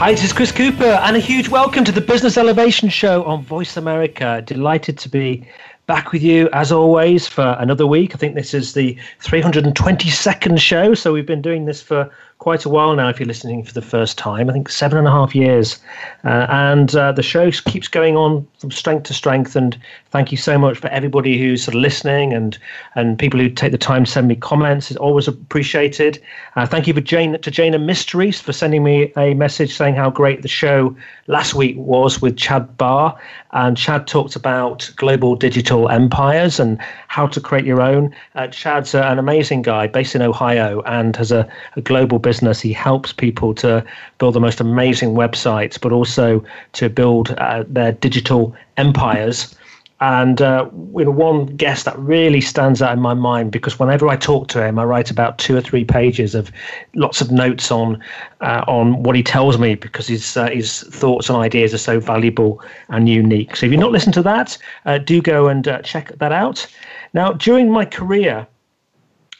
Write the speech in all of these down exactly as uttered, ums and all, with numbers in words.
Hi, this is Chris Cooper, and a huge welcome to the Business Elevation Show on Voice America. Delighted to be back with you, as always, for another week. I think this is the three hundred twenty-second show, so we've been doing this for quite a while now, if you're listening for the first time. I think seven and a half years. Uh, and uh, the show keeps going on from strength to strength, and thank you so much for everybody who's sort of listening and and people who take the time to send me comments. It's always appreciated. Uh, thank you for Jane, to Jane and Mysteries for sending me a message saying how great the show last week was with Chad Barr. And Chad talked about global digital empires and how to create your own. Uh, Chad's uh, an amazing guy based in Ohio and has a, a global business. He helps people to build the most amazing websites, but also to build uh, their digital empires. And uh, with one guest that really stands out in my mind, because whenever I talk to him, I write about two or three pages of lots of notes on uh, on what he tells me, because his uh, his thoughts and ideas are so valuable and unique. So if you've not listened to that, uh, do go and uh, check that out. Now, during my career,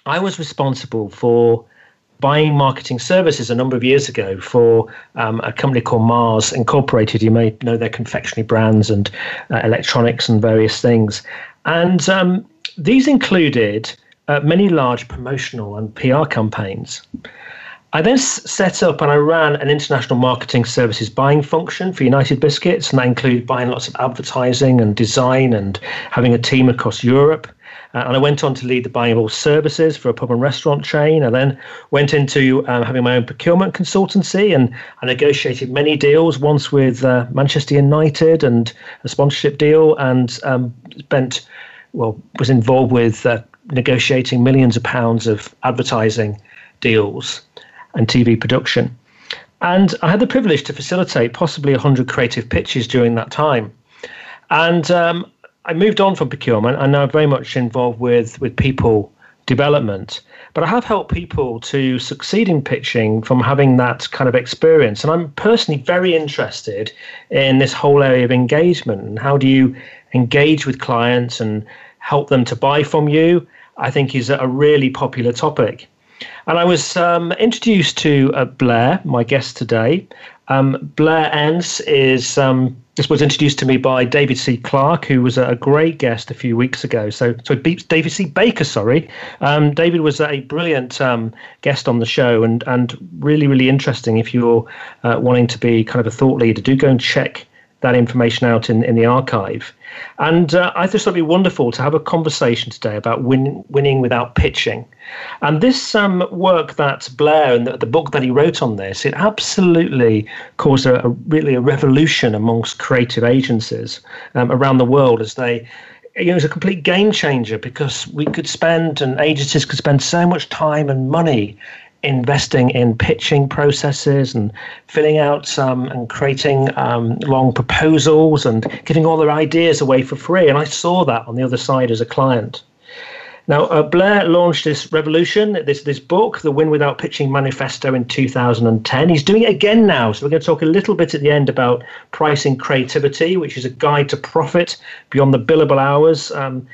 I was responsible for buying marketing services a number of years ago for um, a company called Mars Incorporated. You may know their confectionery brands and uh, electronics and various things. And um, these included uh, many large promotional and P R campaigns. I then s- set up and I ran an international marketing services buying function for United Biscuits, and that included buying lots of advertising and design and having a team across Europe. Uh, and I went on to lead the buying of all services for a pub and restaurant chain. I then went into um, having my own procurement consultancy, and I negotiated many deals, once with uh, Manchester United and a sponsorship deal, and um, spent, well, was involved with uh, negotiating millions of pounds of advertising deals and T V production. And I had the privilege to facilitate possibly one hundred creative pitches during that time. And um I moved on from procurement, and now I'm very much involved with, with people development. But I have helped people to succeed in pitching from having that kind of experience. And I'm personally very interested in this whole area of engagement, and how do you engage with clients and help them to buy from you, I think is a really popular topic. And I was um, introduced to uh, Blair, my guest today. Um, Blair Enns is, um, this was introduced to me by David C. Clark, who was a great guest a few weeks ago. So, so David C. Baker, sorry. Um, David was a brilliant um, guest on the show, and, and really, really interesting. If you're uh, wanting to be kind of a thought leader, do go and check that information out in, in the archive. And uh, I just thought it'd be wonderful to have a conversation today about win, winning without pitching. And this um, work that Blair, and the, the book that he wrote on this, it absolutely caused a, a really a revolution amongst creative agencies um, around the world, as they, you know, it was a complete game changer, because we could spend, and agencies could spend, so much time and money investing in pitching processes and filling out um, and creating um, long proposals and giving all their ideas away for free. And I saw that on the other side as a client. Now, uh, Blair launched this revolution, this this book, The Win Without Pitching Manifesto, in two thousand ten. He's doing it again now. So we're going to talk a little bit at the end about Pricing Creativity, which is a guide to profit beyond the billable hours. Um,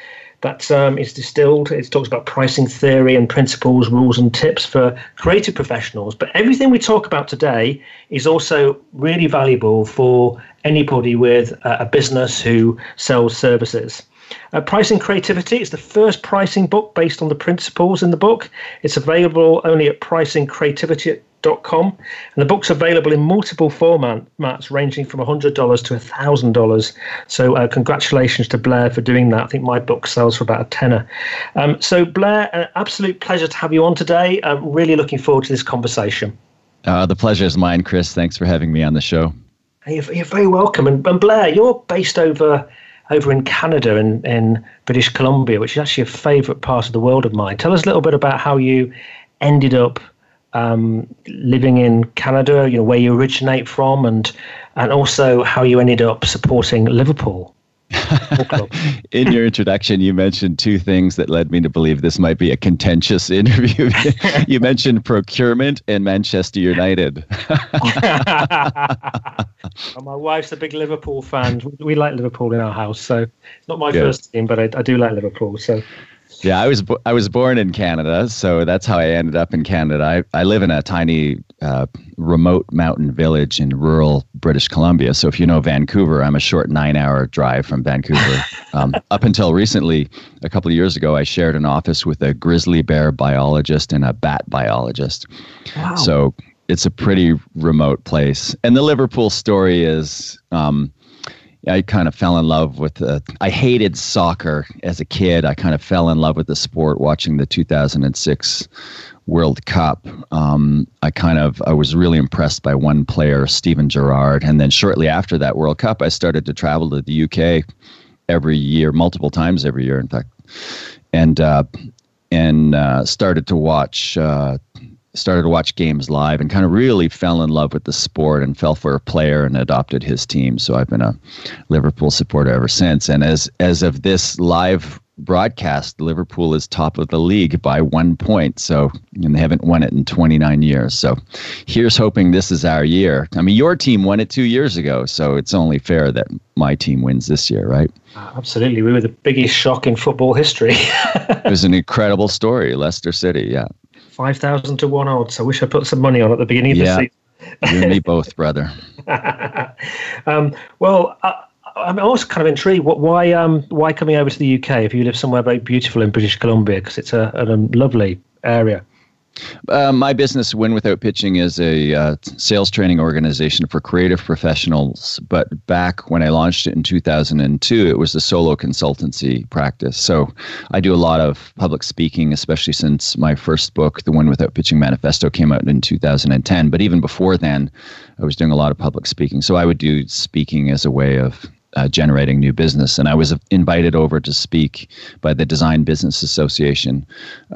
That um, is distilled. It talks about pricing theory and principles, rules and tips for creative professionals. But everything we talk about today is also really valuable for anybody with a business who sells services. Uh, Pricing Creativity is the first pricing book based on the principles in the book. It's available only at pricing creativity dot com, and the book's available in multiple formats ranging from one hundred dollars to one thousand dollars. So uh, congratulations to Blair for doing that. I think my book sells for about a tenner. Um, so Blair, an absolute pleasure to have you on today. I'm really looking forward to this conversation. Uh, the pleasure is mine, Chris. Thanks for having me on the show. You're, you're very welcome. And, and Blair, you're based over... over in Canada, in, in British Columbia, which is actually a favorite part of the world of mine. Tell us a little bit about how you ended up um, living in Canada, you know, where you originate from, and and also how you ended up supporting Liverpool. In your introduction, you mentioned two things that led me to believe this might be a contentious interview. You mentioned procurement and Manchester United. Well, my wife's a big Liverpool fan. We like Liverpool in our house, so it's not my Good. first team, but I, I do like Liverpool. So, yeah, I was bo- I was born in Canada, so that's how I ended up in Canada. I, I live in a tiny, uh, remote mountain village in rural British Columbia. So if you know Vancouver, I'm a short nine-hour drive from Vancouver. Um, up until recently, a couple of years ago, I shared an office with a grizzly bear biologist and a bat biologist. Wow. So it's a pretty remote place. And the Liverpool story is... Um, I kind of fell in love with, uh, I hated soccer as a kid. I kind of fell in love with the sport watching the two thousand six World Cup. Um, I kind of, I was really impressed by one player, Steven Gerrard. And then shortly after that World Cup, I started to travel to the U K every year, multiple times every year, in fact, and, uh, and, uh, started to watch, uh, started to watch games live and kind of really fell in love with the sport and fell for a player and adopted his team. So I've been a Liverpool supporter ever since. And as as of this live broadcast, Liverpool is top of the league by one point. So, and they haven't won it in twenty-nine years. So here's hoping this is our year. I mean, your team won it two years ago, so it's only fair that my team wins this year, right? Absolutely. We were the biggest shock in football history. It was an incredible story, Leicester City, yeah. five thousand to one odds. I wish I put some money on at the beginning of yeah, the season. You and me both, brother. um, well, I, I'm also kind of intrigued. What, why um, why coming over to the U K if you live somewhere very beautiful in British Columbia? Because it's a, a lovely area. Uh, my business, Win Without Pitching, is a uh, sales training organization for creative professionals. But back when I launched it in two thousand two, it was a solo consultancy practice. So I do a lot of public speaking, especially since my first book, The Win Without Pitching Manifesto, came out in two thousand ten. But even before then, I was doing a lot of public speaking. So I would do speaking as a way of Uh, generating new business. And I was invited over to speak by the Design Business Association,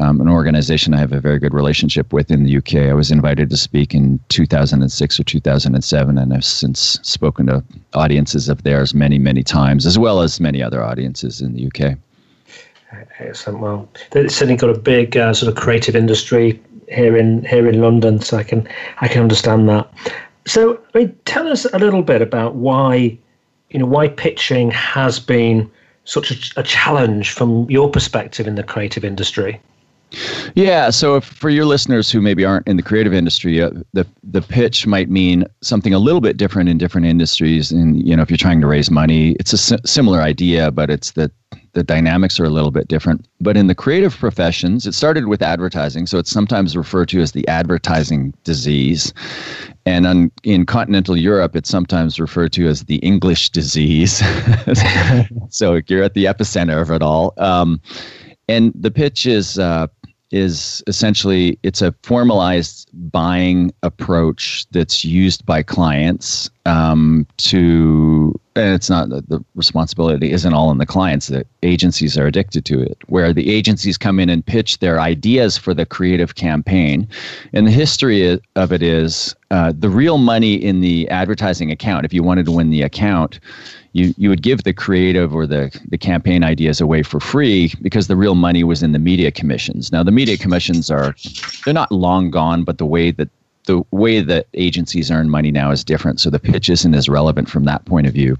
um, an organization I have a very good relationship with in the U K. I was invited to speak in two thousand six or two thousand seven, and I've since spoken to audiences of theirs many, many times, as well as many other audiences in the U K. Excellent. Well, it's certainly got a big uh, sort of creative industry here in here in London, so I can I can understand that. So, I mean, tell us a little bit about why you know, why pitching has been such a, ch- a challenge from your perspective in the creative industry. Yeah, so if, for your listeners who maybe aren't in the creative industry, uh, the the pitch might mean something a little bit different in different industries. And, you know, if you're trying to raise money, it's a si- similar idea, but it's that the dynamics are a little bit different. But in the creative professions, it started with advertising. So it's sometimes referred to as the advertising disease. And on, in continental Europe, it's sometimes referred to as the English disease. So you're at the epicenter of it all. Um, and the pitch is uh, is essentially, it's a formalized buying approach that's used by clients um, to... And it's not the, the responsibility isn't all in the clients. The agencies are addicted to it, where the agencies come in and pitch their ideas for the creative campaign. And the history of it is uh, the real money in the advertising account. If you wanted to win the account, you you would give the creative or the, the campaign ideas away for free because the real money was in the media commissions. Now, the media commissions are, they're not long gone, but the way that the way that agencies earn money now is different. So the pitch isn't as relevant from that point of view.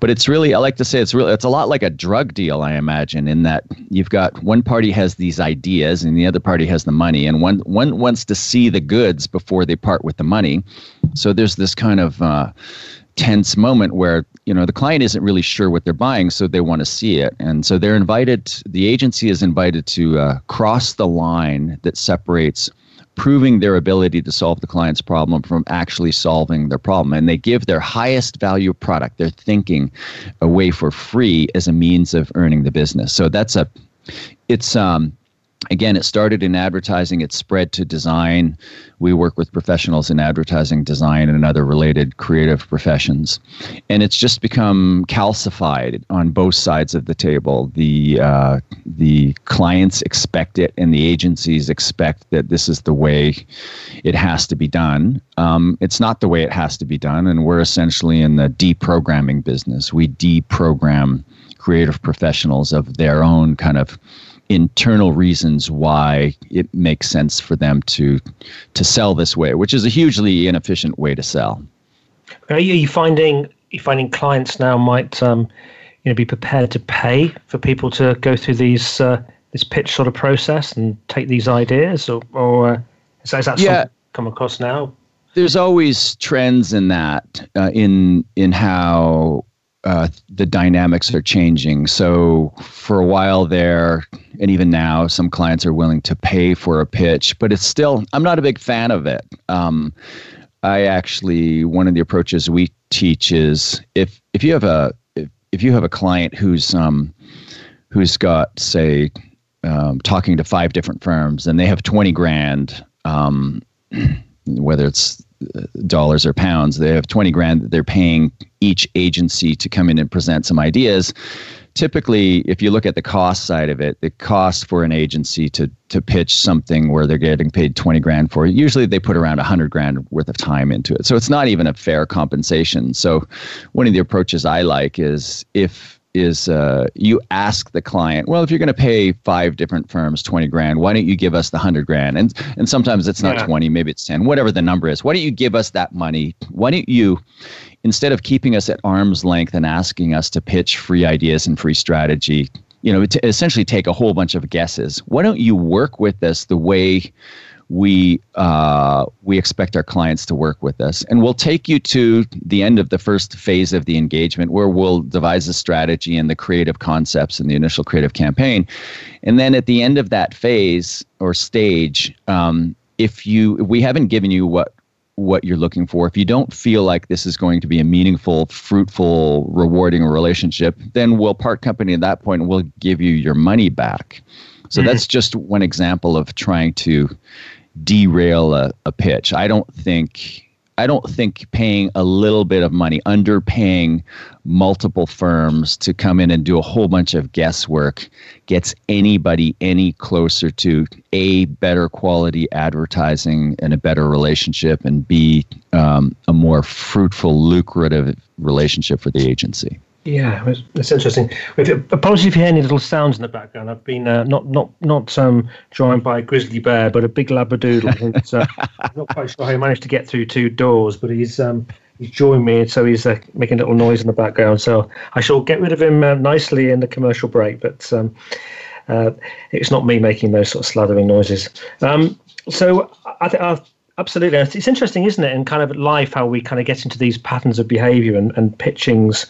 But it's really, I like to say, it's really, it's a lot like a drug deal, I imagine, in that you've got one party has these ideas and the other party has the money. And one, one wants to see the goods before they part with the money. So there's this kind of uh, tense moment where, you know, the client isn't really sure what they're buying, so they want to see it. And so they're invited, the agency is invited to uh, cross the line that separates proving their ability to solve the client's problem from actually solving their problem. And they give their highest value product, their thinking, away for free as a means of earning the business. So that's a, it's um, Again, it started in advertising. It spread to design. We work with professionals in advertising, design, and other related creative professions. And it's just become calcified on both sides of the table. The uh, the clients expect it, and the agencies expect that this is the way it has to be done. Um, it's not the way it has to be done, and we're essentially in the deprogramming business. We deprogram creative professionals of their own kind of internal reasons why it makes sense for them to to sell this way, which is a hugely inefficient way to sell. Are you, are you finding are you finding clients now might um, you know be prepared to pay for people to go through these uh, this pitch sort of process and take these ideas, or, or is that, is that yeah. something come across now? There's always trends in that uh, in in how. Uh, the dynamics are changing. So for a while there, and even now, some clients are willing to pay for a pitch, but it's still, I'm not a big fan of it. Um, I actually, one of the approaches we teach is if, if you have a, if, if you have a client who's, um, who's got, say, um, talking to five different firms and they have twenty grand, um, whether it's dollars or pounds, they have twenty grand that they're paying each agency to come in and present some ideas. Typically, if you look at the cost side of it, the cost for an agency to to pitch something where they're getting paid twenty grand for it, usually they put around one hundred grand worth of time into it. So it's not even a fair compensation. So one of the approaches I like is if is uh, you ask the client, well, if you're going to pay five different firms twenty grand, why don't you give us the one hundred grand? And and sometimes it's not yeah. twenty, maybe it's ten, whatever the number is. Why don't you give us that money? Why don't you, instead of keeping us at arm's length and asking us to pitch free ideas and free strategy, you know, to essentially take a whole bunch of guesses, why don't you work with us the way we uh, we expect our clients to work with us? And we'll take you to the end of the first phase of the engagement where we'll devise a strategy and the creative concepts and the initial creative campaign. And then at the end of that phase or stage, um, if you we haven't given you what what you're looking for, if you don't feel like this is going to be a meaningful, fruitful, rewarding relationship, then we'll part company at that point and we'll give you your money back. So mm-hmm. that's just one example of trying to derail a, a pitch. I don't think I don't think paying a little bit of money, underpaying multiple firms to come in and do a whole bunch of guesswork, gets anybody any closer to A, better quality advertising and a better relationship, and B, um, a more fruitful, lucrative relationship for the agency. Yeah, that's interesting. Apologies if you hear any little sounds in the background. I've been uh, not not not um, drawn by a grizzly bear, but a big labradoodle. So I'm not quite sure how he managed to get through two doors, but he's um, he's joined me, so he's uh, making a little noise in the background. So I shall get rid of him uh, nicely in the commercial break. But um, uh, it's not me making those sort of slathering noises. Um, so I think I've. Absolutely. It's interesting, isn't it, in kind of life how we kind of get into these patterns of behaviour, and, and pitching's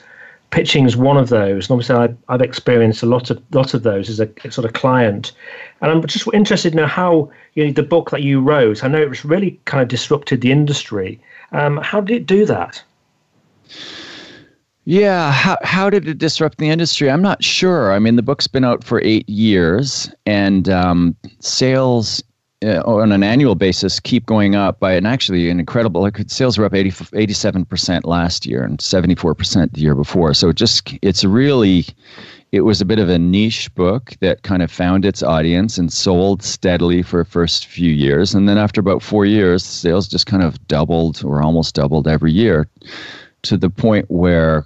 pitching's one of those. And obviously I've, I've experienced a lot of lot of those as a sort of client. And I'm just interested now how, you know, the book that you wrote, I know it was really kind of disrupted the industry. Um, how did it do that? Yeah, how how did it disrupt the industry? I'm not sure. I mean, the book's been out for eight years and um, sales Uh, on an annual basis, keep going up by an actually an incredible. Like sales were up eighty, eighty-seven percent last year and seventy-four percent the year before. So it just it's really, it was a bit of a niche book that kind of found its audience and sold steadily for the first few years, and then after about four years, sales just kind of doubled or almost doubled every year, to the point where.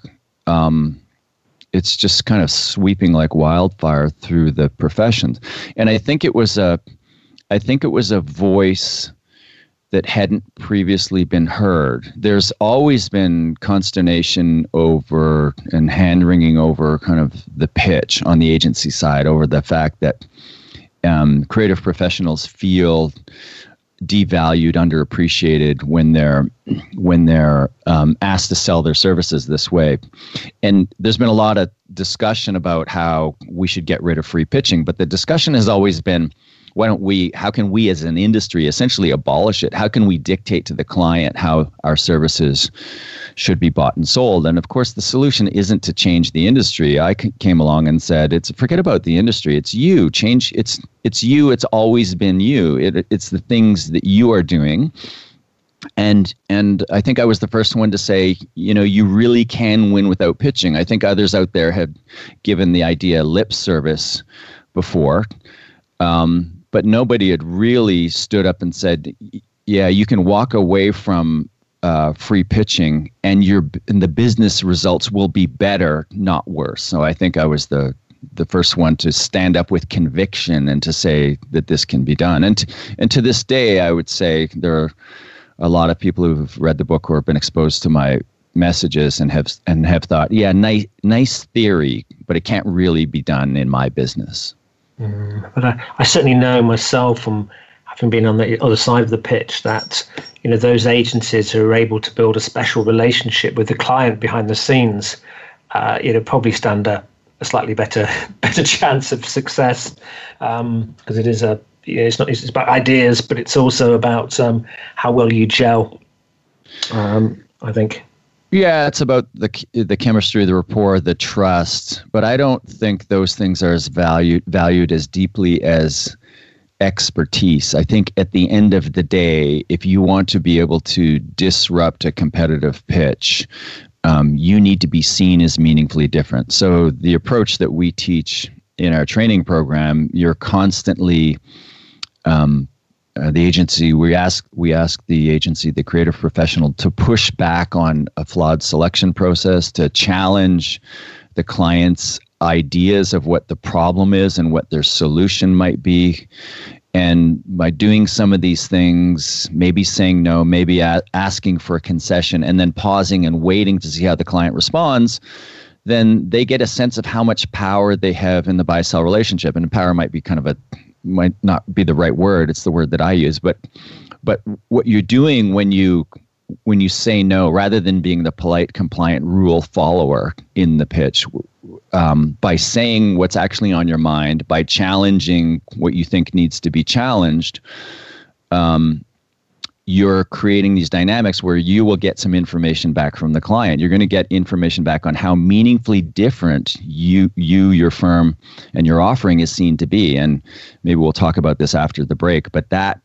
Um, It's just kind of sweeping like wildfire through the professions, and I think it was a. I think it was a voice that hadn't previously been heard. There's always been consternation over and hand-wringing over kind of the pitch on the agency side, over the fact that um, creative professionals feel devalued, underappreciated when they're when they're um, asked to sell their services this way. And there's been a lot of discussion about how we should get rid of free pitching, but the discussion has always been, why don't we, how can we as an industry essentially abolish it? How can we dictate to the client how our services should be bought and sold. And of course, the solution isn't to change the industry. I came along and said, "It's forget about the industry. It's you. Change. It's it's you. It's always been you. It, it's the things that you are doing." And and I think I was the first one to say, you know, you really can win without pitching. I think others out there have given the idea lip service before, um, but nobody had really stood up and said, yeah, you can walk away from uh, free pitching and your and the business results will be better, not worse. So I think I was the the first one to stand up with conviction and to say that this can be done. And t- and to this day, I would say there are a lot of people who've read the book or have been exposed to my messages and have and have thought, yeah, nice nice theory, but it can't really be done in my business. Mm, but I, I certainly know myself from having been on the other side of the pitch that, you know, those agencies who are able to build a special relationship with the client behind the scenes, uh, you know, probably stand a, a slightly better better chance of success, um, because it is a you know, it's not it's about ideas, but it's also about um, how well you gel. Um, I think. Yeah, it's about the the chemistry, the rapport, the trust. But I don't think those things are as valued valued as deeply as expertise. I think at the end of the day, if you want to be able to disrupt a competitive pitch, um, you need to be seen as meaningfully different. So the approach that we teach in our training program, you're constantly um, uh, the agency. We ask we ask the agency, the creative professional, to push back on a flawed selection process, to challenge the client's ideas of what the problem is and what their solution might be. And by doing some of these things, maybe saying no, maybe a- asking for a concession, and then pausing and waiting to see how the client responds, then they get a sense of how much power they have in the buy-sell relationship. And power might be kind of a, might not be the right word. It's the word that I use. But but what you're doing when you when you say no, rather than being the polite, compliant rule follower in the pitch, um, by saying what's actually on your mind, by challenging what you think needs to be challenged, um, you're creating these dynamics where you will get some information back from the client. You're going to get information back on how meaningfully different you, you, your firm, and your offering is seen to be. And maybe we'll talk about this after the break, but that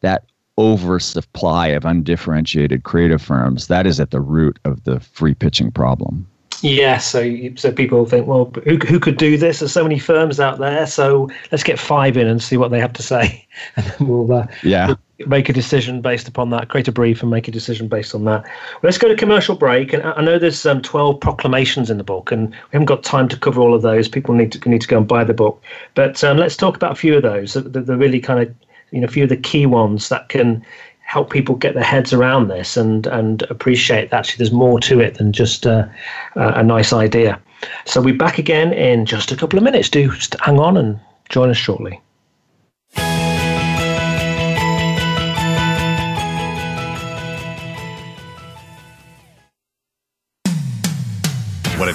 that oversupply of undifferentiated creative firms, that is at the root of the free pitching problem. Yeah, so so people think, well, who who could do this? There's so many firms out there, so let's get five in and see what they have to say. And then we'll, uh, yeah. we'll make a decision based upon that, create a brief and make a decision based on that. Well, let's go to commercial break. And I know there's um, twelve proclamations in the book, and we haven't got time to cover all of those. People need to need to go and buy the book. But um, let's talk about a few of those, the, the really kind of, you know, a few of the key ones that can help people get their heads around this and and appreciate that actually there's more to it than just uh, a nice idea. So we're back again in just a couple of minutes. Do just hang on and join us shortly. When it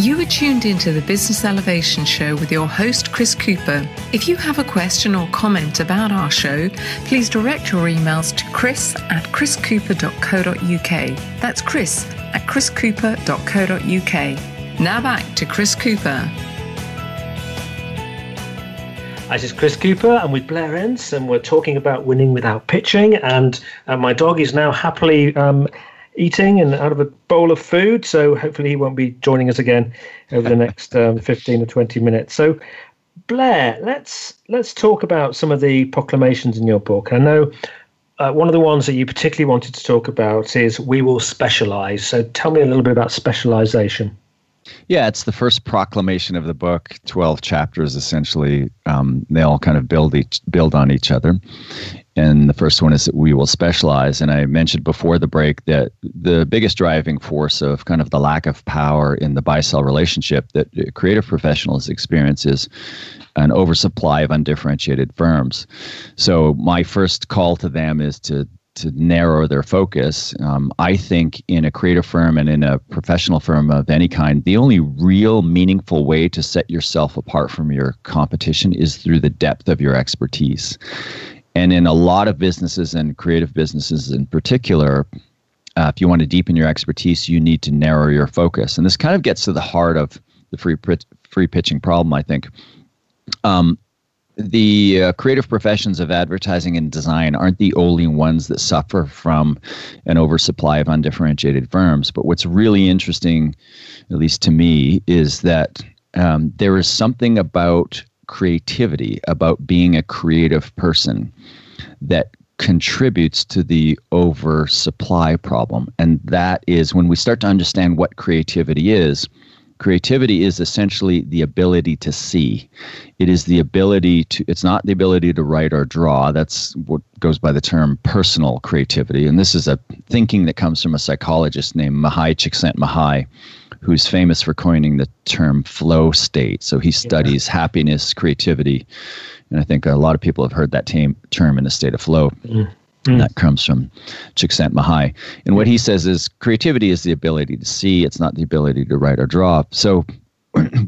You are tuned into the Business Elevation Show with your host, Chris Cooper. If you have a question or comment about our show, please direct your emails to chris at chris cooper dot co dot u k. That's chris at chris cooper dot co dot u k. Now back to Chris Cooper. This is Chris Cooper, and with Blair Enns, and we're talking about winning without pitching, and uh, my dog is now happily... Um, eating and out of a bowl of food, so hopefully he won't be joining us again over the next um, fifteen or twenty minutes. So Blair, let's let's talk about some of the proclamations in your book. I know uh, one of the ones that you particularly wanted to talk about is we will specialize. So tell me a little bit about specialization. Yeah, it's the first proclamation of the book, twelve chapters essentially. Um, they all kind of build each, build on each other. And the first one is that we will specialize. And I mentioned before the break that the biggest driving force of kind of the lack of power in the buy-sell relationship that creative professionals experience is an oversupply of undifferentiated firms. So my first call to them is to to narrow their focus. Um, I think in a creative firm and in a professional firm of any kind, the only real meaningful way to set yourself apart from your competition is through the depth of your expertise. And in a lot of businesses and creative businesses in particular, uh, if you want to deepen your expertise, you need to narrow your focus. And this kind of gets to the heart of the free pr- free pitching problem, I think. Um, The uh, creative professions of advertising and design aren't the only ones that suffer from an oversupply of undifferentiated firms. But what's really interesting, at least to me, is that um, there is something about creativity, about being a creative person, that contributes to the oversupply problem. And that is when we start to understand what creativity is. Creativity is essentially the ability to see. It is the ability to, it's not the ability to write or draw. That's what goes by the term personal creativity. And this is a thinking that comes from a psychologist named Mihaly Csikszentmihalyi, who's famous for coining the term flow state. So he studies yeah. happiness, creativity. And I think a lot of people have heard that tam- term in a state of flow. Mm. And that comes from Csikszentmihalyi. And what he says is creativity is the ability to see. It's not the ability to write or draw. So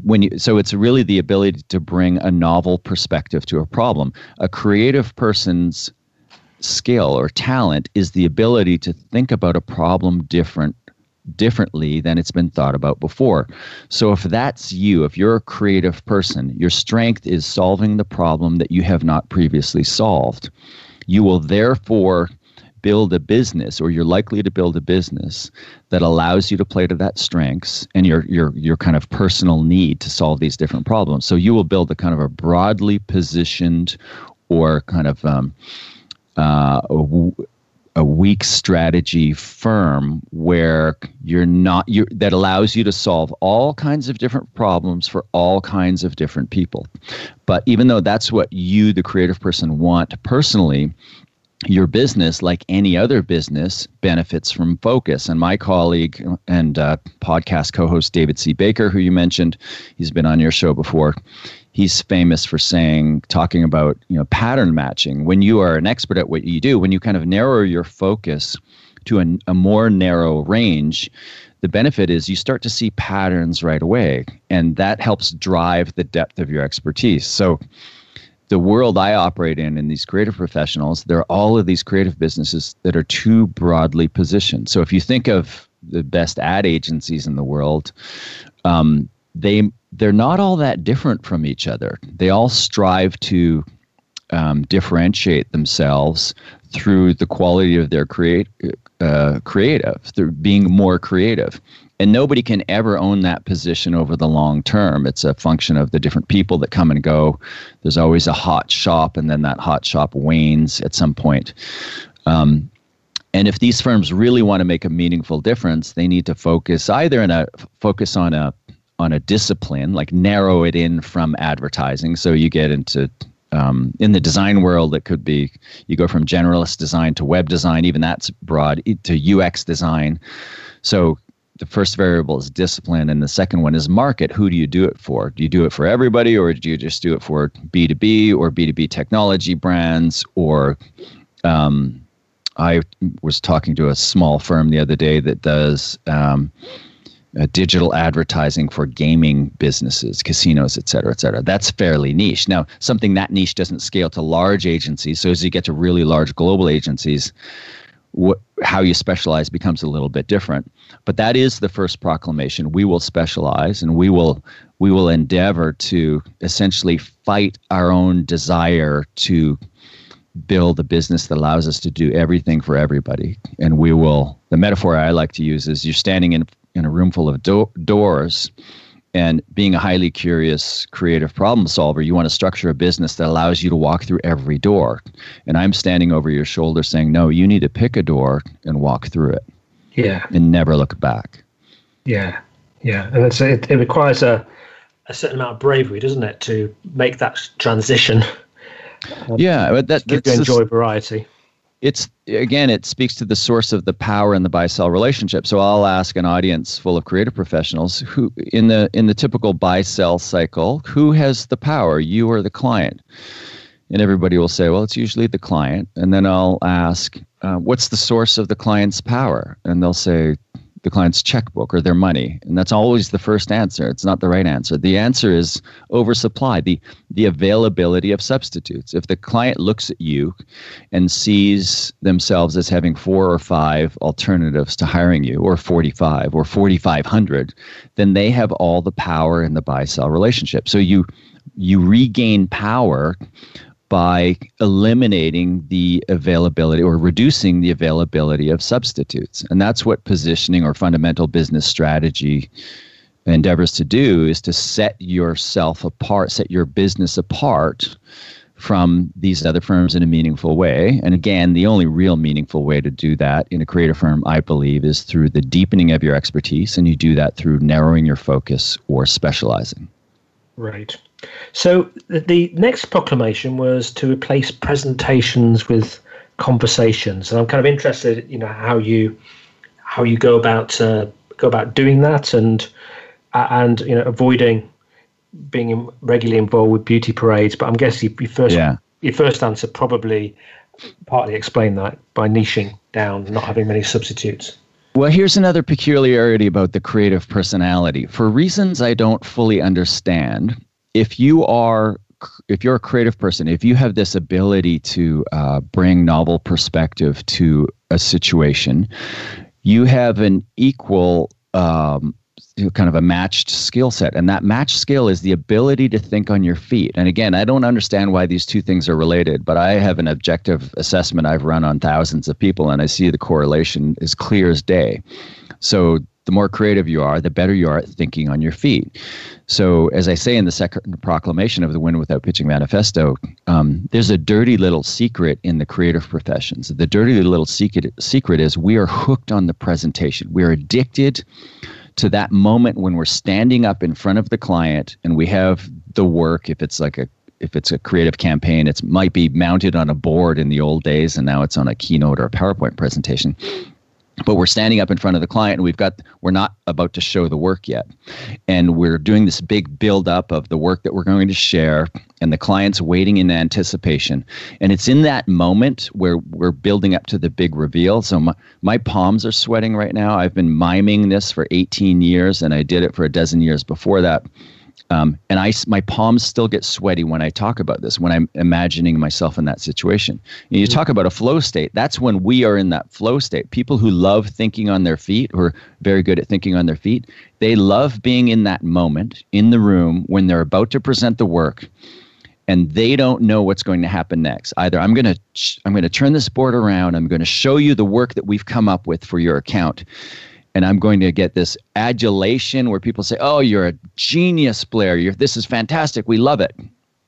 when you, so it's really the ability to bring a novel perspective to a problem. A creative person's skill or talent is the ability to think about a problem different differently than it's been thought about before. So if that's you, if you're a creative person, your strength is solving the problem that you have not previously solved. You will therefore build a business, or you're likely to build a business that allows you to play to that strengths and your your your kind of personal need to solve these different problems. So you will build a kind of a broadly positioned or kind of um, uh, a, w- a weak strategy firm where you're not you that allows you to solve all kinds of different problems for all kinds of different people. But even though that's what you, the creative person, want personally, your business, like any other business, benefits from focus. And my colleague and uh, podcast co-host David C. Baker, who you mentioned, he's been on your show before. He's famous for saying, talking about, you know, pattern matching. When you are an expert at what you do, when you kind of narrow your focus to a, a more narrow range, the benefit is you start to see patterns right away. And that helps drive the depth of your expertise. So the world I operate in, in these creative professionals, there are all of these creative businesses that are too broadly positioned. So if you think of the best ad agencies in the world, um, they... they're not all that different from each other. They all strive to um, differentiate themselves through the quality of their create, uh, creative, through being more creative. And nobody can ever own that position over the long term. It's a function of the different people that come and go. There's always a hot shop, and then that hot shop wanes at some point. Um, And if these firms really want to make a meaningful difference, they need to focus either in a focus on a on a discipline, like narrow it in from advertising. So you get into um, in the design world, it could be you go from generalist design to web design, even that's broad, to U X design. So the first variable is discipline, and the second one is market. Who do you do it for? Do you do it for everybody, or do you just do it for B two B or B two B technology brands? Or um, I was talking to a small firm the other day that does um, uh, digital advertising for gaming businesses, casinos, et cetera, et cetera. That's fairly niche. Now, something that niche doesn't scale to large agencies. So as you get to really large global agencies, What, how you specialize becomes a little bit different. But that is the first proclamation. We will specialize, and we will we will endeavor to essentially fight our own desire to build a business that allows us to do everything for everybody. And we will, the metaphor I like to use is you're standing in, in a room full of do- doors, and being a highly curious, creative problem solver, you want to structure a business that allows you to walk through every door. And I'm standing over your shoulder saying, no, you need to pick a door and walk through it. Yeah. And never look back. Yeah. Yeah. And it's, it, it requires a, a certain amount of bravery, doesn't it, to make that transition. Um, yeah. But that, that's, you enjoy variety. It's, again, it speaks to the source of the power in the buy-sell relationship. So I'll ask an audience full of creative professionals who, in the in the typical buy-sell cycle, who has the power, you or the client? And everybody will say, well, it's usually the client. And then I'll ask, uh, what's the source of the client's power? And they'll say, the client's checkbook or their money. And that's always the first answer. It's not the right answer. The answer is oversupply, the the availability of substitutes. If the client looks at you and sees themselves as having four or five alternatives to hiring you, or forty-five or forty-five hundred, then they have all the power in the buy-sell relationship. So you you regain power by eliminating the availability or reducing the availability of substitutes. And that's what positioning or fundamental business strategy endeavors to do, is to set yourself apart, set your business apart from these other firms in a meaningful way. And again, the only real meaningful way to do that in a creative firm, I believe, is through the deepening of your expertise. And you do that through narrowing your focus or specializing. Right. So the next proclamation was to replace presentations with conversations, and I'm kind of interested, you know, how you how you go about uh, go about doing that, and uh, and you know, avoiding being in, regularly involved with beauty parades. But I'm guessing your first yeah. your first answer probably partly explained that by niching down, not having many substitutes. Well, here's another peculiarity about the creative personality. For reasons I don't fully understand, if you are, if you're a creative person, if you have this ability to uh, bring novel perspective to a situation, you have an equal um, kind of a matched skill set. And that matched skill is the ability to think on your feet. And again, I don't understand why these two things are related, but I have an objective assessment I've run on thousands of people, and I see the correlation is clear as day. So the more creative you are, the better you are at thinking on your feet. So as I say in the second proclamation of the Win Without Pitching Manifesto, um, there's a dirty little secret in the creative professions. The dirty little secret, secret is we are hooked on the presentation. We're addicted to that moment when we're standing up in front of the client and we have the work. If it's like a if it's a creative campaign, it might be mounted on a board in the old days, and now it's on a keynote or a PowerPoint presentation. But we're standing up in front of the client, and we've got we're not about to show the work yet, and we're doing this big build-up of the work that we're going to share, and the client's waiting in anticipation. And it's in that moment where we're building up to the big reveal. So my, my palms are sweating right now. I've been miming this for eighteen years, and I did it for a dozen years before that. Um, and I, my palms still get sweaty when I talk about this, when I'm imagining myself in that situation. And you mm-hmm. talk about a flow state. That's when we are in that flow state. People who love thinking on their feet, who are very good at thinking on their feet, they love being in that moment in the room when they're about to present the work, and they don't know what's going to happen next. Either I'm going to I'm going to turn this board around. I'm going to show you the work that we've come up with for your account. And I'm going to get this adulation where people say, oh, you're a genius, Blair. You're, this is fantastic. We love it.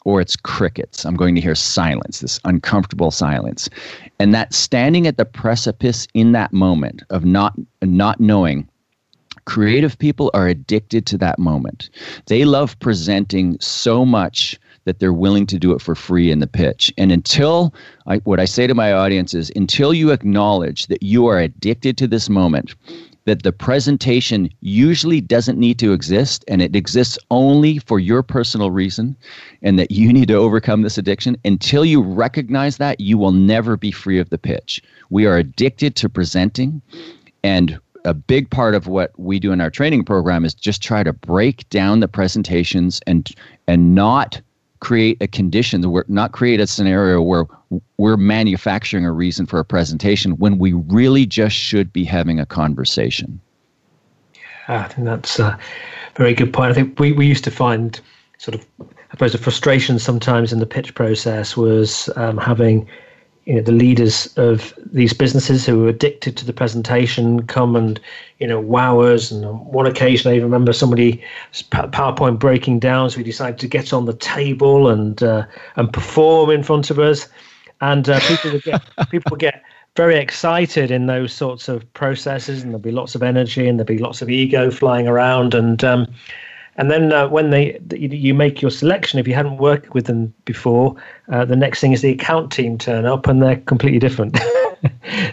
or it's crickets. I'm going to hear silence, this uncomfortable silence. And that standing at the precipice in that moment of not not knowing, creative people are addicted to that moment. They love presenting so much that they're willing to do it for free in the pitch. And until, I, what I say to my audience is, until you acknowledge that you are addicted to this moment, that the presentation usually doesn't need to exist and it exists only for your personal reason and that you need to overcome this addiction, until you recognize that, you will never be free of the pitch. We are addicted to presenting, and a big part of what we do in our training program is just try to break down the presentations and and not create a condition, not create a scenario where we're manufacturing a reason for a presentation when we really just should be having a conversation. Yeah, I think that's a very good point. I think we, we used to find sort of, I suppose, the frustration sometimes in the pitch process was um, having you know, the leaders of these businesses who were addicted to the presentation come and, you know, wow us. And on one occasion, I even remember somebody's PowerPoint breaking down, so we decided to get on the table and uh, and perform in front of us. And uh, people would get people would get very excited in those sorts of processes, and there'd be lots of energy and there'd be lots of ego flying around. And um, and then uh, when they you make your selection, if you hadn't worked with them before, uh, the next thing is the account team turn up and they're completely different.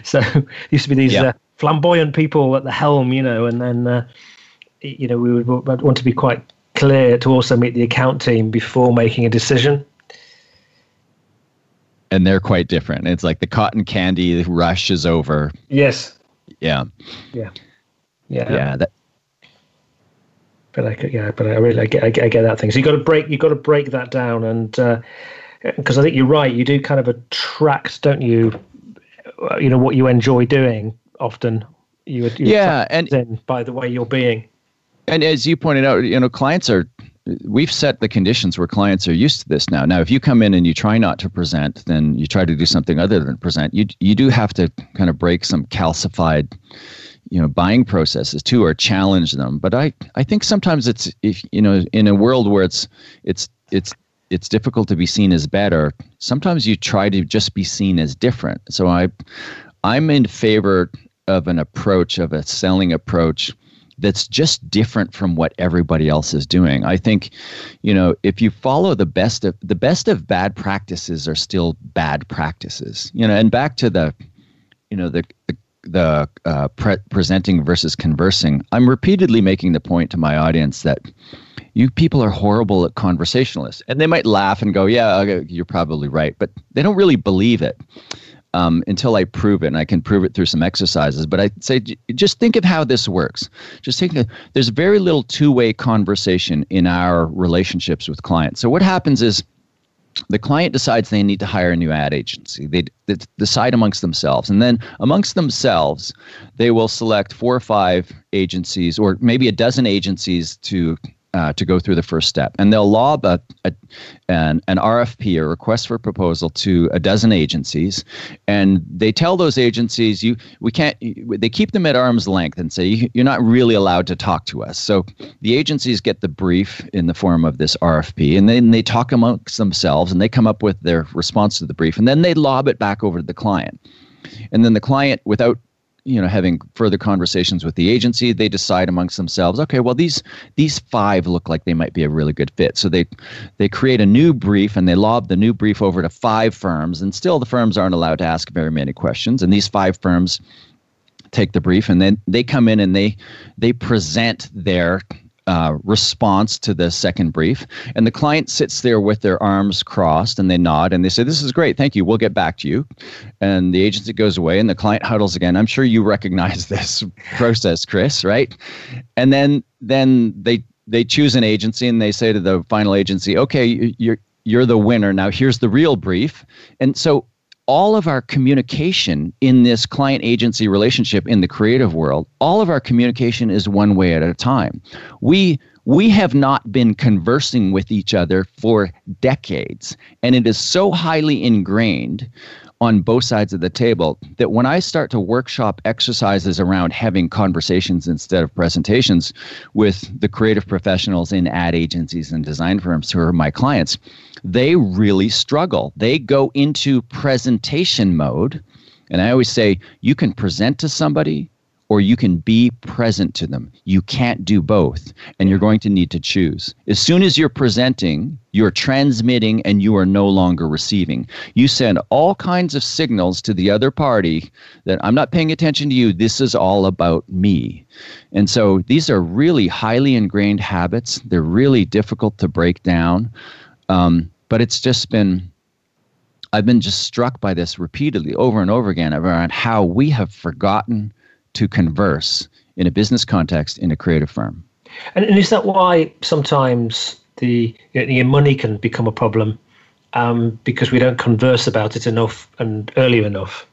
So it used to be these yeah. uh, flamboyant people at the helm, you know, and then, uh, you know, we would want to be quite clear to also meet the account team before making a decision. And they're quite different. It's like the cotton candy rush is over. Yes. Yeah. Yeah. Yeah. Yeah. That, But I yeah, but I really I get I get, I get that thing. So you got to break you got to break that down, and because uh, I think you're right, you do kind of attract, don't you? You know what you enjoy doing. Often you would yeah, and by the way you're being. And as you pointed out, you know, clients are. We've set the conditions where clients are used to this now. Now, if you come in and you try not to present, then you try to do something other than present. You you do have to kind of break some calcified. You know, buying processes too, or challenge them. But I, I think sometimes it's, if you know, in a world where it's, it's, it's, it's difficult to be seen as better. Sometimes you try to just be seen as different. So I, I'm in favor of an approach of a selling approach that's just different from what everybody else is doing. I think, you know, if you follow the best of the best of bad practices are still bad practices. You know, and back to the, you know, the. the the uh, pre- presenting versus conversing, I'm repeatedly making the point to my audience that you people are horrible at conversationalists. And they might laugh and go, yeah, okay, you're probably right. But they don't really believe it um, until I prove it. And I can prove it through some exercises. But I say, just think of how this works. Just think of, there's very little two-way conversation in our relationships with clients. So what happens is, the client decides they need to hire a new ad agency. They, they decide amongst themselves. And then amongst themselves, they will select four or five agencies or maybe a dozen agencies to uh, to go through the first step. And they'll lob a, a, an, an R F P, a request for proposal, to a dozen agencies. And they tell those agencies, "You, we can't." They keep them at arm's length and say, you're not really allowed to talk to us. So the agencies get the brief in the form of this R F P, and then they talk amongst themselves, and they come up with their response to the brief, and then they lob it back over to the client. And then the client, without you know, having further conversations with the agency, they decide amongst themselves, okay, well, these these five look like they might be a really good fit. So they they create a new brief and they lob the new brief over to five firms, and still the firms aren't allowed to ask very many questions. And these five firms take the brief, and then they come in and they they present their uh, response to the second brief. And the client sits there with their arms crossed, and they nod and they say, this is great. Thank you. We'll get back to you. And the agency goes away and the client huddles again. I'm sure you recognize this process, Chris, right? And then, then they, they choose an agency and they say to the final agency, okay, you're, you're the winner. Now here's the real brief. And so all of our communication in this client agency relationship in the creative world, all of our communication is one way at a time. We we have not been conversing with each other for decades, and it is so highly ingrained on both sides of the table that when I start to workshop exercises around having conversations instead of presentations with the creative professionals in ad agencies and design firms who are my clients, they really struggle. They go into presentation mode. And I always say, you can present to somebody or you can be present to them. You can't do both, and you're going to need to choose. As soon as you're presenting, you're transmitting and you are no longer receiving. You send all kinds of signals to the other party that I'm not paying attention to you. This is all about me. And so these are really highly ingrained habits. They're really difficult to break down. Um, but it's just been, I've been just struck by this repeatedly over and over again around how we have forgotten to converse in a business context in a creative firm. And, and is that why sometimes the, the money can become a problem um, because we don't converse about it enough and early enough?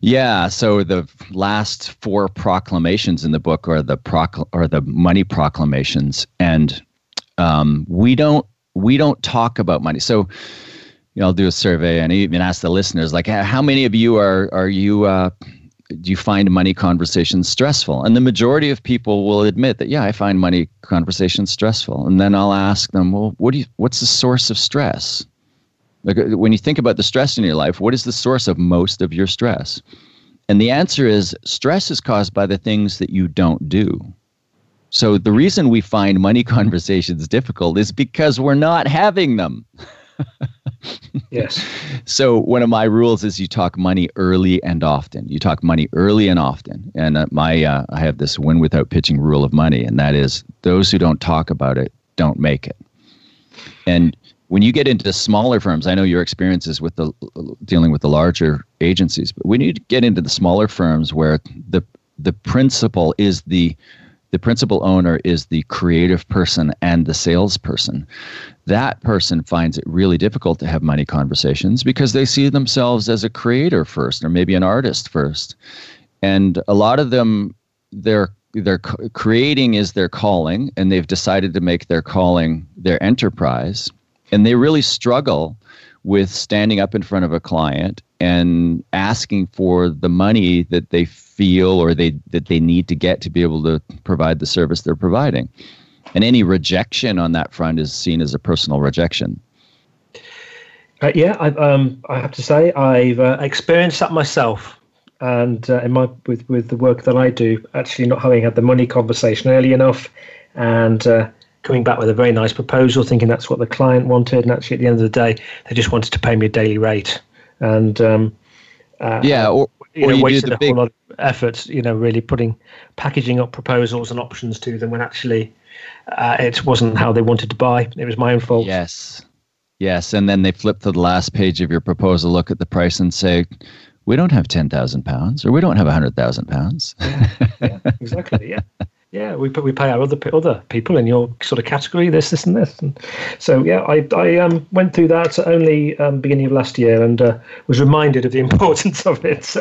Yeah, so the last four proclamations in the book are the procl- are the money proclamations, and um, we don't we don't talk about money. So, you know, I'll do a survey and even ask the listeners, like, how many of you are are you uh, do you find money conversations stressful? And the majority of people will admit that, yeah, I find money conversations stressful. And then I'll ask them, well, what do you, what's the source of stress? Like, when you think about the stress in your life, what is the source of most of your stress? And the answer is, stress is caused by the things that you don't do. So the reason we find money conversations difficult is because we're not having them. Yes. So one of my rules is you talk money early and often. You talk money early and often. And uh, my uh, I have this win without pitching rule of money, and that is those who don't talk about it don't make it. And when you get into smaller firms, I know your experiences with the dealing with the larger agencies, but when you get into the smaller firms where the the principal is the The principal owner is the creative person and the salesperson. That person finds it really difficult to have money conversations because they see themselves as a creator first, or maybe an artist first. And a lot of them, their their creating is their calling, and they've decided to make their calling their enterprise. And they really struggle with standing up in front of a client and asking for the money that they feel or they that they need to get to be able to provide the service they're providing. And any rejection on that front is seen as a personal rejection. Uh, yeah, I, um, I have to say I've uh, experienced that myself, and uh, in my with with the work that I do, actually not having had the money conversation early enough, and uh, coming back with a very nice proposal, thinking that's what the client wanted, and actually at the end of the day, they just wanted to pay me a daily rate. And um, uh, yeah, or, you or know, you wasted a big... whole lot of effort, you know, really putting packaging up proposals and options to them when actually uh, it wasn't how they wanted to buy. It was my own fault. Yes, yes, and then they flip to the last page of your proposal, look at the price, and say, "We don't have ten thousand pounds, or we don't have a hundred thousand pounds." Yeah, yeah, exactly. Yeah, yeah. We we pay our other other people in your sort of category this, this, and this. And so yeah, I I um went through that only um, beginning of last year, and uh, was reminded of the importance of it. So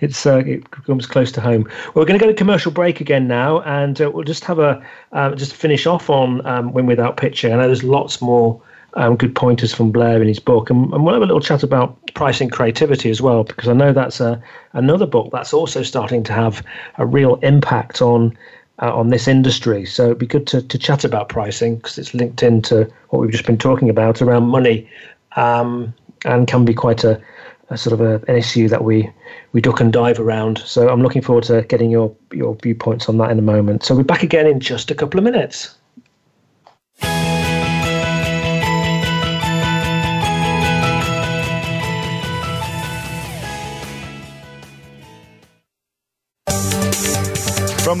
it's uh, it comes close to home. Well, we're going to go to commercial break again now, and uh, we'll just have a uh, just finish off on um, Win Without Pitching. I know there's lots more Um, good pointers from Blair in his book, and, and we'll have a little chat about pricing creativity as well, because I know that's a, another book that's also starting to have a real impact on uh, on this industry. So it'd be good to, to chat about pricing, because it's linked into what we've just been talking about around money, um, and can be quite a, a sort of a, an issue that we we duck and dive around. So I'm looking forward to getting your your viewpoints on that in a moment. So we're back again in just a couple of minutes. From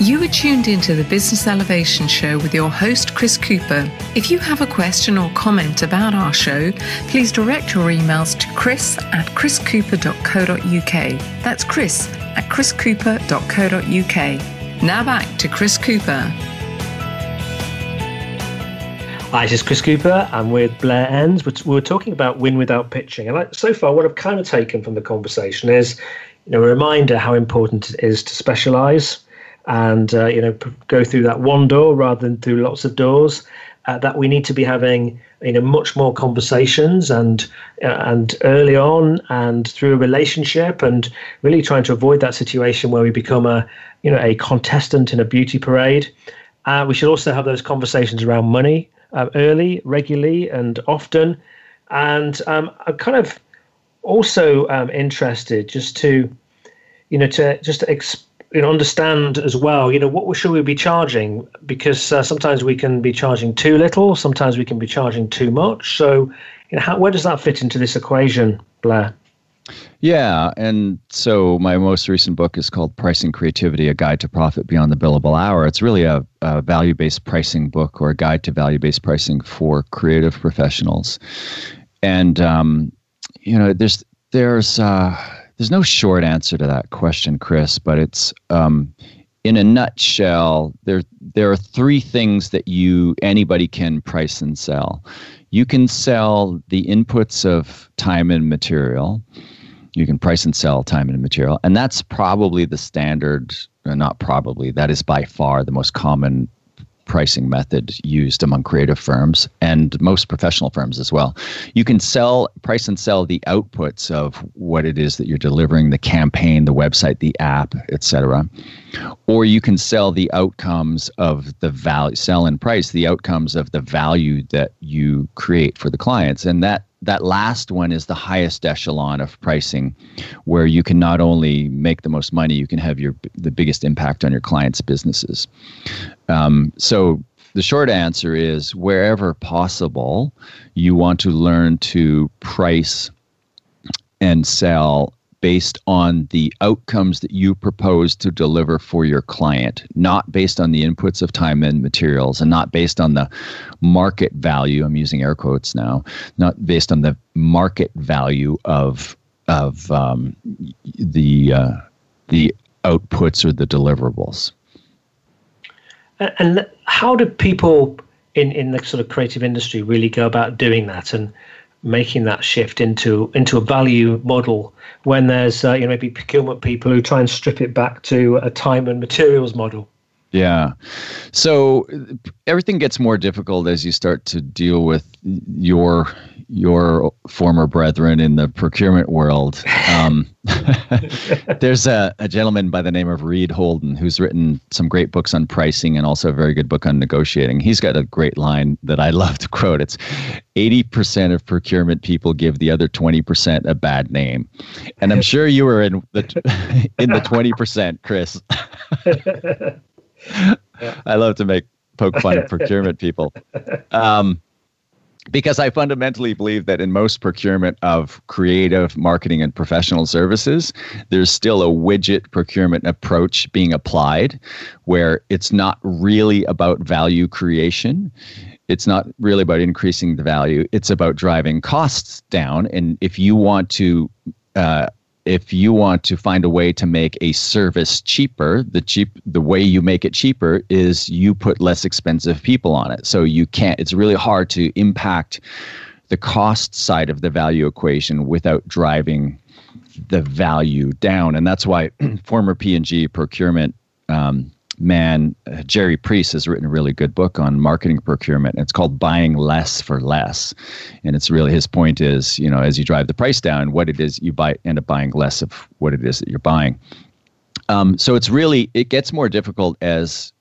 You are tuned into the Business Elevation Show with your host, Chris Cooper. If you have a question or comment about our show, please direct your emails to chris at chris cooper dot co dot uk. That's chris at chris cooper dot co dot uk. Now back to Chris Cooper. Hi, this is Chris Cooper. I'm with Blair Enns. We were talking about Win Without Pitching. And I, so far, what I've kind of taken from the conversation is, you know, a reminder how important it is to specialize. And, uh, you know, p- go through that one door rather than through lots of doors, uh, that we need to be having, you know, much more conversations and uh, and early on and through a relationship, and really trying to avoid that situation where we become a, you know, a contestant in a beauty parade. Uh, we should also have those conversations around money uh, early, regularly and often. And um, I'm kind of also um, interested just to, you know, to just to explore, you know, understand as well, you know, what should we be charging? Because uh, sometimes we can be charging too little, sometimes we can be charging too much. So, you know, how, where does that fit into this equation, Blair? Yeah, and so my most recent book is called Pricing Creativity, A Guide to Profit Beyond the Billable Hour. It's really a, a value-based pricing book, or a guide to value-based pricing for creative professionals. And, um, you know, there's, there's, uh, There's no short answer to that question, Chris, but it's um, in a nutshell, there there are three things that you anybody can price and sell. You can sell the inputs of time and material. You can price and sell time and material, and that's probably the standard, not probably, that is by far the most common pricing method used among creative firms and most professional firms as well. You can sell, price and sell the outputs of what it is that you're delivering, the campaign, the website, the app, et cetera. Or you can sell the outcomes of the value, sell and price the outcomes of the value that you create for the clients. And that That last one is the highest echelon of pricing, where you can not only make the most money, you can have your the biggest impact on your clients' businesses. Um, so the short answer is, wherever possible, you want to learn to price and sell based on the outcomes that you propose to deliver for your client, not based on the inputs of time and materials, and not based on the market value, I'm using air quotes now, not based on the market value of of um, the uh, the outputs or the deliverables. And, and how do people in, in the sort of creative industry really go about doing that and making that shift into into a value model, when there's uh, you know, maybe procurement people who try and strip it back to a time and materials model? Yeah. So everything gets more difficult as you start to deal with your your former brethren in the procurement world. Um, there's a, a gentleman by the name of Reed Holden, who's written some great books on pricing and also a very good book on negotiating. He's got a great line that I love to quote. It's eighty percent of procurement people give the other twenty percent a bad name. And I'm sure you were in the in the twenty percent, Chris. I love to make poke fun of procurement people, um, because I fundamentally believe that in most procurement of creative, marketing, and professional services, there's still a widget procurement approach being applied, where it's not really about value creation. It's not really about increasing the value. It's about driving costs down. And if you want to... Uh, If you want to find a way to make a service cheaper, the cheap the way you make it cheaper is you put less expensive people on it. So you can't, it's really hard to impact the cost side of the value equation without driving the value down. And that's why former P and G procurement um, man, uh, Jerry Priest, has written a really good book on marketing procurement. And it's called Buying Less for Less. And it's really, his point is, you know, as you drive the price down, what it is you buy, end up buying less of what it is that you're buying. Um, so it's really, it gets more difficult as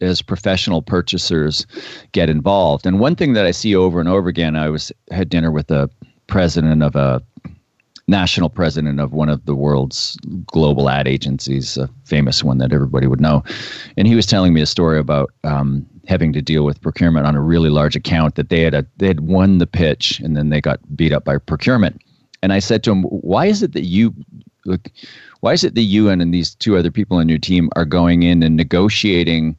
as professional purchasers get involved. And one thing that I see over and over again, I was had dinner with a president of a national president of one of the world's global ad agencies, a famous one that everybody would know. And he was telling me a story about um, having to deal with procurement on a really large account that they had a, they had won the pitch and then they got beat up by procurement. And I said to him, why is it that you, look, why is it that you and, and these two other people on your team are going in and negotiating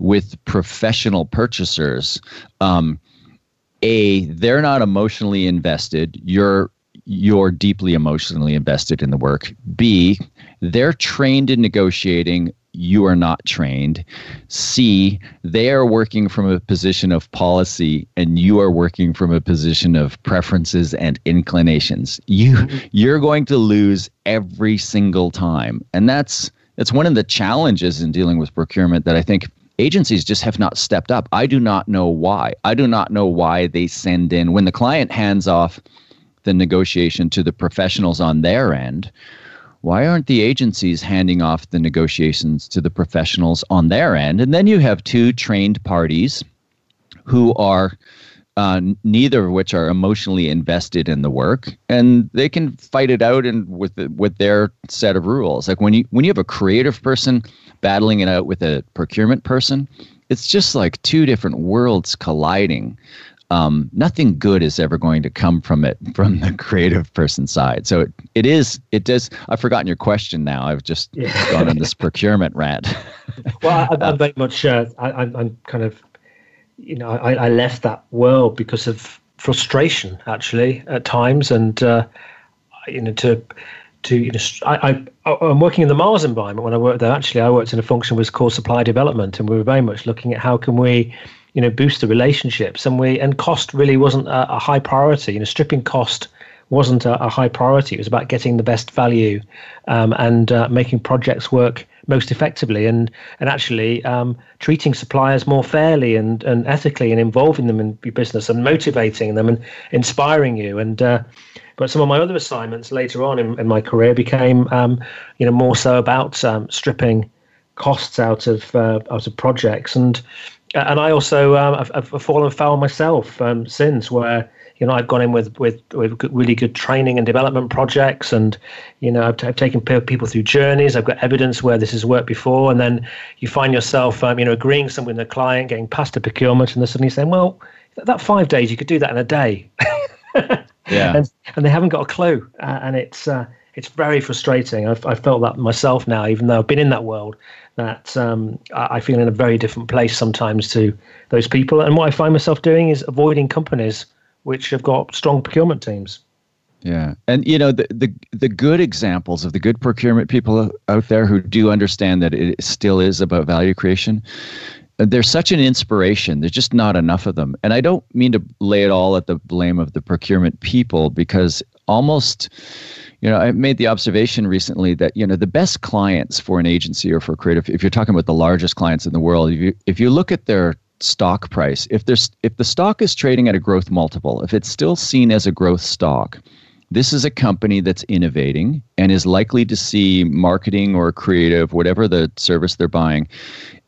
with professional purchasers? Um, a, they're not emotionally invested. You're you're deeply emotionally invested in the work. B, they're trained in negotiating. You are not trained. C, they are working from a position of policy and you are working from a position of preferences and inclinations. You, you're going to lose every single time. And that's, that's one of the challenges in dealing with procurement that I think agencies just have not stepped up. I do not know why. I do not know why they send in, when the client hands off the negotiation to the professionals on their end, why aren't the agencies handing off the negotiations to the professionals on their end? And then you have two trained parties who are uh, neither of which are emotionally invested in the work, and they can fight it out and with the, with their set of rules. Like when you when you have a creative person battling it out with a procurement person, it's just like two different worlds colliding. Um, nothing good is ever going to come from it, from the creative person's side. So it, it is, it does, I've forgotten your question now. I've just yeah. gone on this procurement rant. Well, I, I'm very much, uh, I, I'm kind of, you know, I, I left that world because of frustration actually at times. And, uh, you know, to, to, you know, I, I, I'm working in the Mars environment when I worked there. Actually, I worked in a function that was called supply development. And we were very much looking at how can we, you know, boost the relationships, and we and cost really wasn't a, a high priority. You know, stripping cost wasn't a, a high priority. It was about getting the best value um, and uh, making projects work most effectively, and and actually um, treating suppliers more fairly and, and ethically, and involving them in your business, and motivating them, and inspiring you. And uh, but some of my other assignments later on in, in my career became, um, you know, more so about um, stripping costs out of uh, out of projects. And. And I also um, I've, I've fallen foul myself um, since, where you know I've gone in with with, with really good training and development projects, and you know I've, t- I've taken p- people through journeys. I've got evidence where this has worked before, and then you find yourself um, you know agreeing something with a client, getting past the procurement, and they're suddenly saying, "Well, that five days you could do that in a day." Yeah, and, and they haven't got a clue, uh, and it's uh, it's very frustrating. I've I've felt that myself now, even though I've been in that world. That um, I feel in a very different place sometimes to those people. And what I find myself doing is avoiding companies which have got strong procurement teams. Yeah. And, you know, the the, the good examples of the good procurement people out there who do understand that it still is about value creation, they're such an inspiration. There's just not enough of them. And I don't mean to lay it all at the blame of the procurement people, because almost... You know, I made the observation recently that, you know, the best clients for an agency or for a creative, if you're talking about the largest clients in the world, if you, if you look at their stock price, if there's, if the stock is trading at a growth multiple, if it's still seen as a growth stock, this is a company that's innovating and is likely to see marketing or creative, whatever the service they're buying,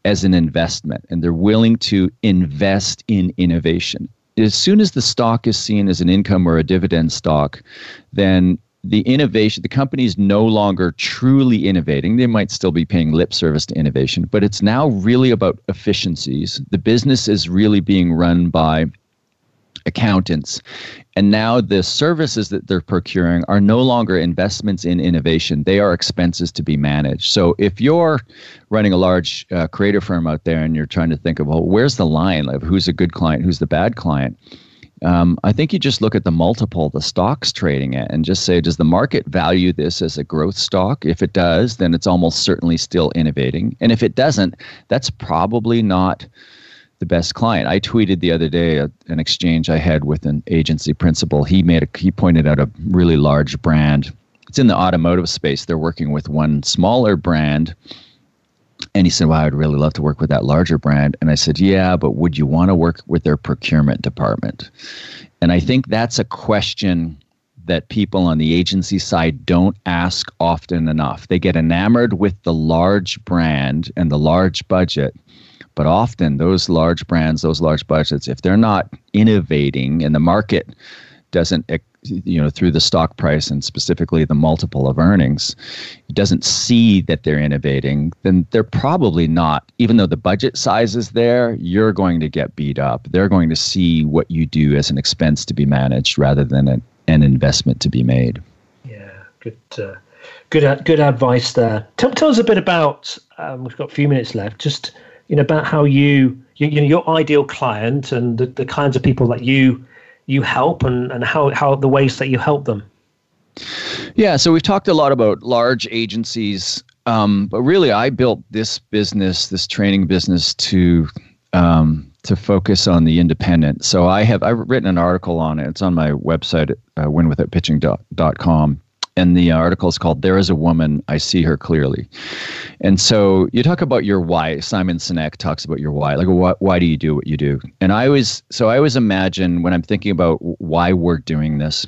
as an investment. And they're willing to invest in innovation. As soon as the stock is seen as an income or a dividend stock, then the innovation, the company is no longer truly innovating. They might still be paying lip service to innovation, but it's now really about efficiencies. The business is really being run by accountants. And now the services that they're procuring are no longer investments in innovation. They are expenses to be managed. So if you're running a large uh, creative firm out there and you're trying to think of, well, where's the line of who's a good client, who's the bad client? Um, I think you just look at the multiple, the stock's trading at, and just say, does the market value this as a growth stock? If it does, then it's almost certainly still innovating. And if it doesn't, that's probably not the best client. I tweeted the other day a, an exchange I had with an agency principal. He made a, he pointed out a really large brand. It's in the automotive space. They're working with one smaller brand And he said, well, I'd really love to work with that larger brand. And I said, yeah, but would you want to work with their procurement department? And I think that's a question that people on the agency side don't ask often enough. They get enamored with the large brand and the large budget. But often those large brands, those large budgets, if they're not innovating and the market doesn't, you know, through the stock price and specifically the multiple of earnings, doesn't see that they're innovating, then they're probably not, even though the budget size is there, you're going to get beat up. They're going to see what you do as an expense to be managed rather than an, an investment to be made. Yeah, good uh, good, good advice there. Tell, tell us a bit about, um, we've got a few minutes left, just you know, about how you, you, you know, your ideal client and the, the kinds of people that you you help and, and how, how the ways that you help them. Yeah, so we've talked a lot about large agencies, um, but really I built this business, this training business to um, to focus on the independent. So I have I've written an article on it. It's on my website at uh, win without pitching dot com. And the article is called, There Is a Woman, I See Her Clearly. And so you talk about your why. Simon Sinek talks about your why. Like, why, why do you do what you do? And I always, so I always imagine when I'm thinking about why we're doing this,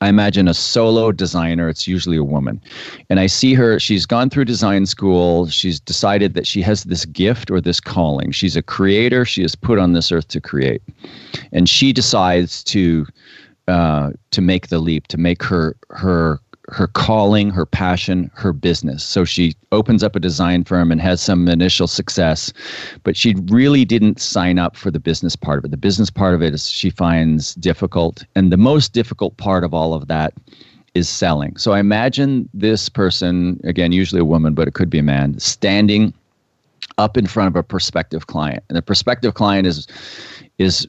I imagine a solo designer, it's usually a woman. And I see her, she's gone through design school. She's decided that she has this gift or this calling. She's a creator. She is put on this earth to create. And she decides to Uh, to make the leap, to make her her her calling, her passion, her business. So she opens up a design firm and has some initial success, but she really didn't sign up for the business part of it. The business part of it is she finds difficult, and the most difficult part of all of that is selling. So I imagine this person, again, usually a woman, but it could be a man, standing up in front of a prospective client. And the prospective client is is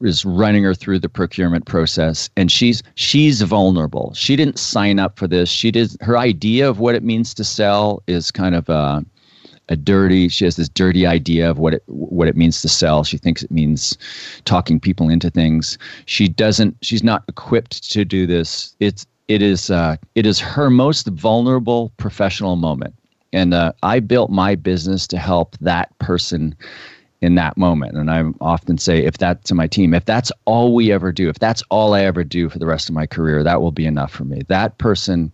is running her through the procurement process, and she's she's vulnerable. She didn't sign up for this. She did. Her idea of what it means to sell is kind of a a dirty. She has this dirty idea of what it what it means to sell. She thinks it means talking people into things. She doesn't. She's not equipped to do this. It's it is uh, it is her most vulnerable professional moment, and uh, I built my business to help that person in that moment. And I often say, if that to my team, if that's all we ever do, if that's all I ever do for the rest of my career, that will be enough for me. That person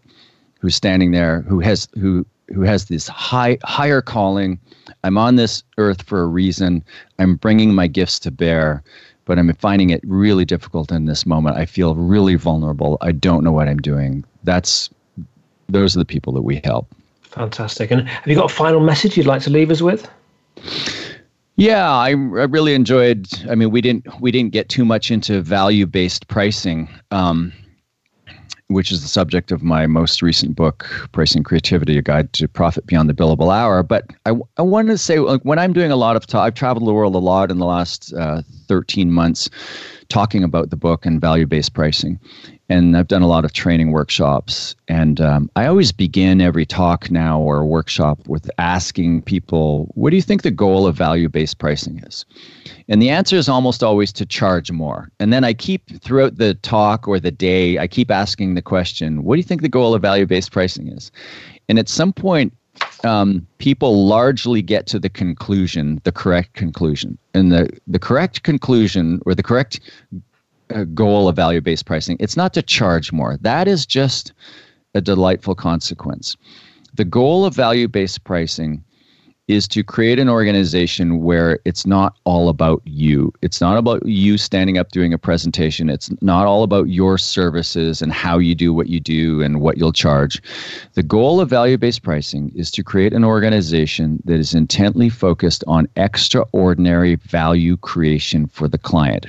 who's standing there, who has who who has this high higher calling, I'm on this earth for a reason, I'm bringing my gifts to bear, but I'm finding it really difficult in this moment. I feel really vulnerable. I don't know what I'm doing. That's those are the people that we help. Fantastic. And have you got a final message you'd like to leave us with? Yeah, I, I really enjoyed. I mean, we didn't we didn't get too much into value-based pricing, um, which is the subject of my most recent book, Pricing Creativity: A Guide to Profit Beyond the Billable Hour. But I, I wanted to say, like, when I'm doing a lot of talk, I've traveled the world a lot in the last uh, thirteen months, talking about the book and value-based pricing, and I've done a lot of training workshops. And um, I always begin every talk now or workshop with asking people, what do you think the goal of value-based pricing is? And the answer is almost always to charge more. And then I keep, throughout the talk or the day, I keep asking the question, what do you think the goal of value-based pricing is? And at some point, um, people largely get to the conclusion, the correct conclusion. And the, the correct conclusion or the correct A goal of value-based pricing, it's not to charge more. That is just a delightful consequence. The goal of value-based pricing is to create an organization where it's not all about you. It's not about you standing up doing a presentation. It's not all about your services and how you do what you do and what you'll charge. The goal of value-based pricing is to create an organization that is intently focused on extraordinary value creation for the client.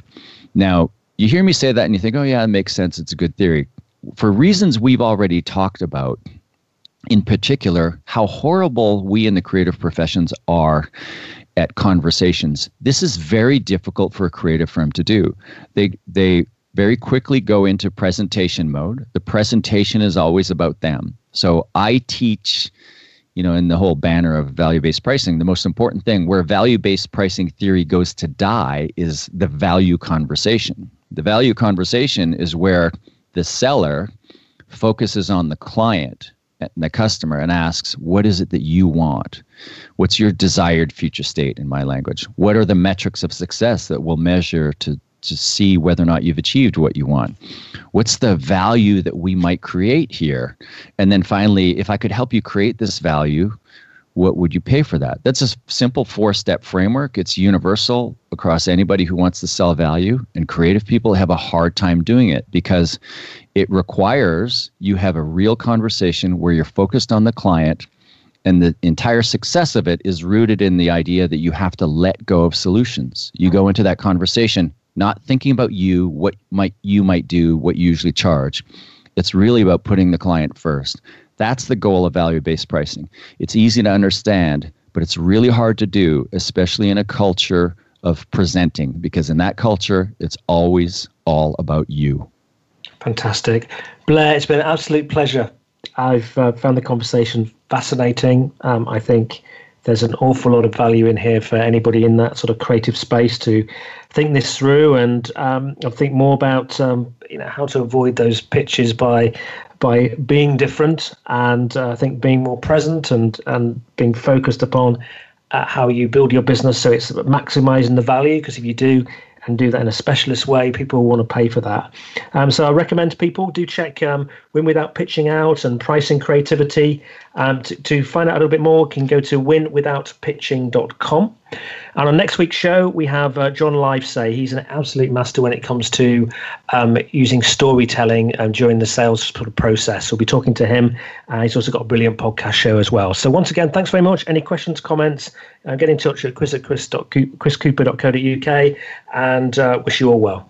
Now, you hear me say that and you think, oh, yeah, it makes sense. It's a good theory. For reasons we've already talked about, in particular, how horrible we in the creative professions are at conversations. This is very difficult for a creative firm to do. They they very quickly go into presentation mode. The presentation is always about them. So I teach, you know, in the whole banner of value-based pricing, the most important thing where value-based pricing theory goes to die is the value conversation. The value conversation is where the seller focuses on the client the customer and asks, what is it that you want? What's your desired future state, in my language? What are the metrics of success that we'll measure to to see whether or not you've achieved what you want? What's the value that we might create here? And then finally, if I could help you create this value, what would you pay for that? That's a simple four-step framework. It's universal across anybody who wants to sell value, and creative people have a hard time doing it because it requires you have a real conversation where you're focused on the client, and the entire success of it is rooted in the idea that you have to let go of solutions. You go into that conversation not thinking about you, what might you might do, what you usually charge. It's really about putting the client first. That's the goal of value-based pricing. It's easy to understand, but it's really hard to do, especially in a culture of presenting, because in that culture, it's always all about you. Fantastic. Blair, it's been an absolute pleasure. I've uh, found the conversation fascinating. Um, I think there's an awful lot of value in here for anybody in that sort of creative space to think this through and um, think more about um, you know, how to avoid those pitches by by being different, and uh, I think being more present and and being focused upon uh, how you build your business so it's maximizing the value, because if you do and do that in a specialist way, people want to pay for that. Um, so I recommend to people do check um, Win Without Pitching Out and Pricing Creativity. Um, to, to find out a little bit more, you can go to win without pitching dot com. And on next week's show, we have uh, John Livesay. He's an absolute master when it comes to um, using storytelling um, during the sales sort of process. We'll be talking to him. Uh, he's also got a brilliant podcast show as well. So once again, thanks very much. Any questions, comments, uh, get in touch at chris at chris cooper dot co dot uk, and uh, wish you all well.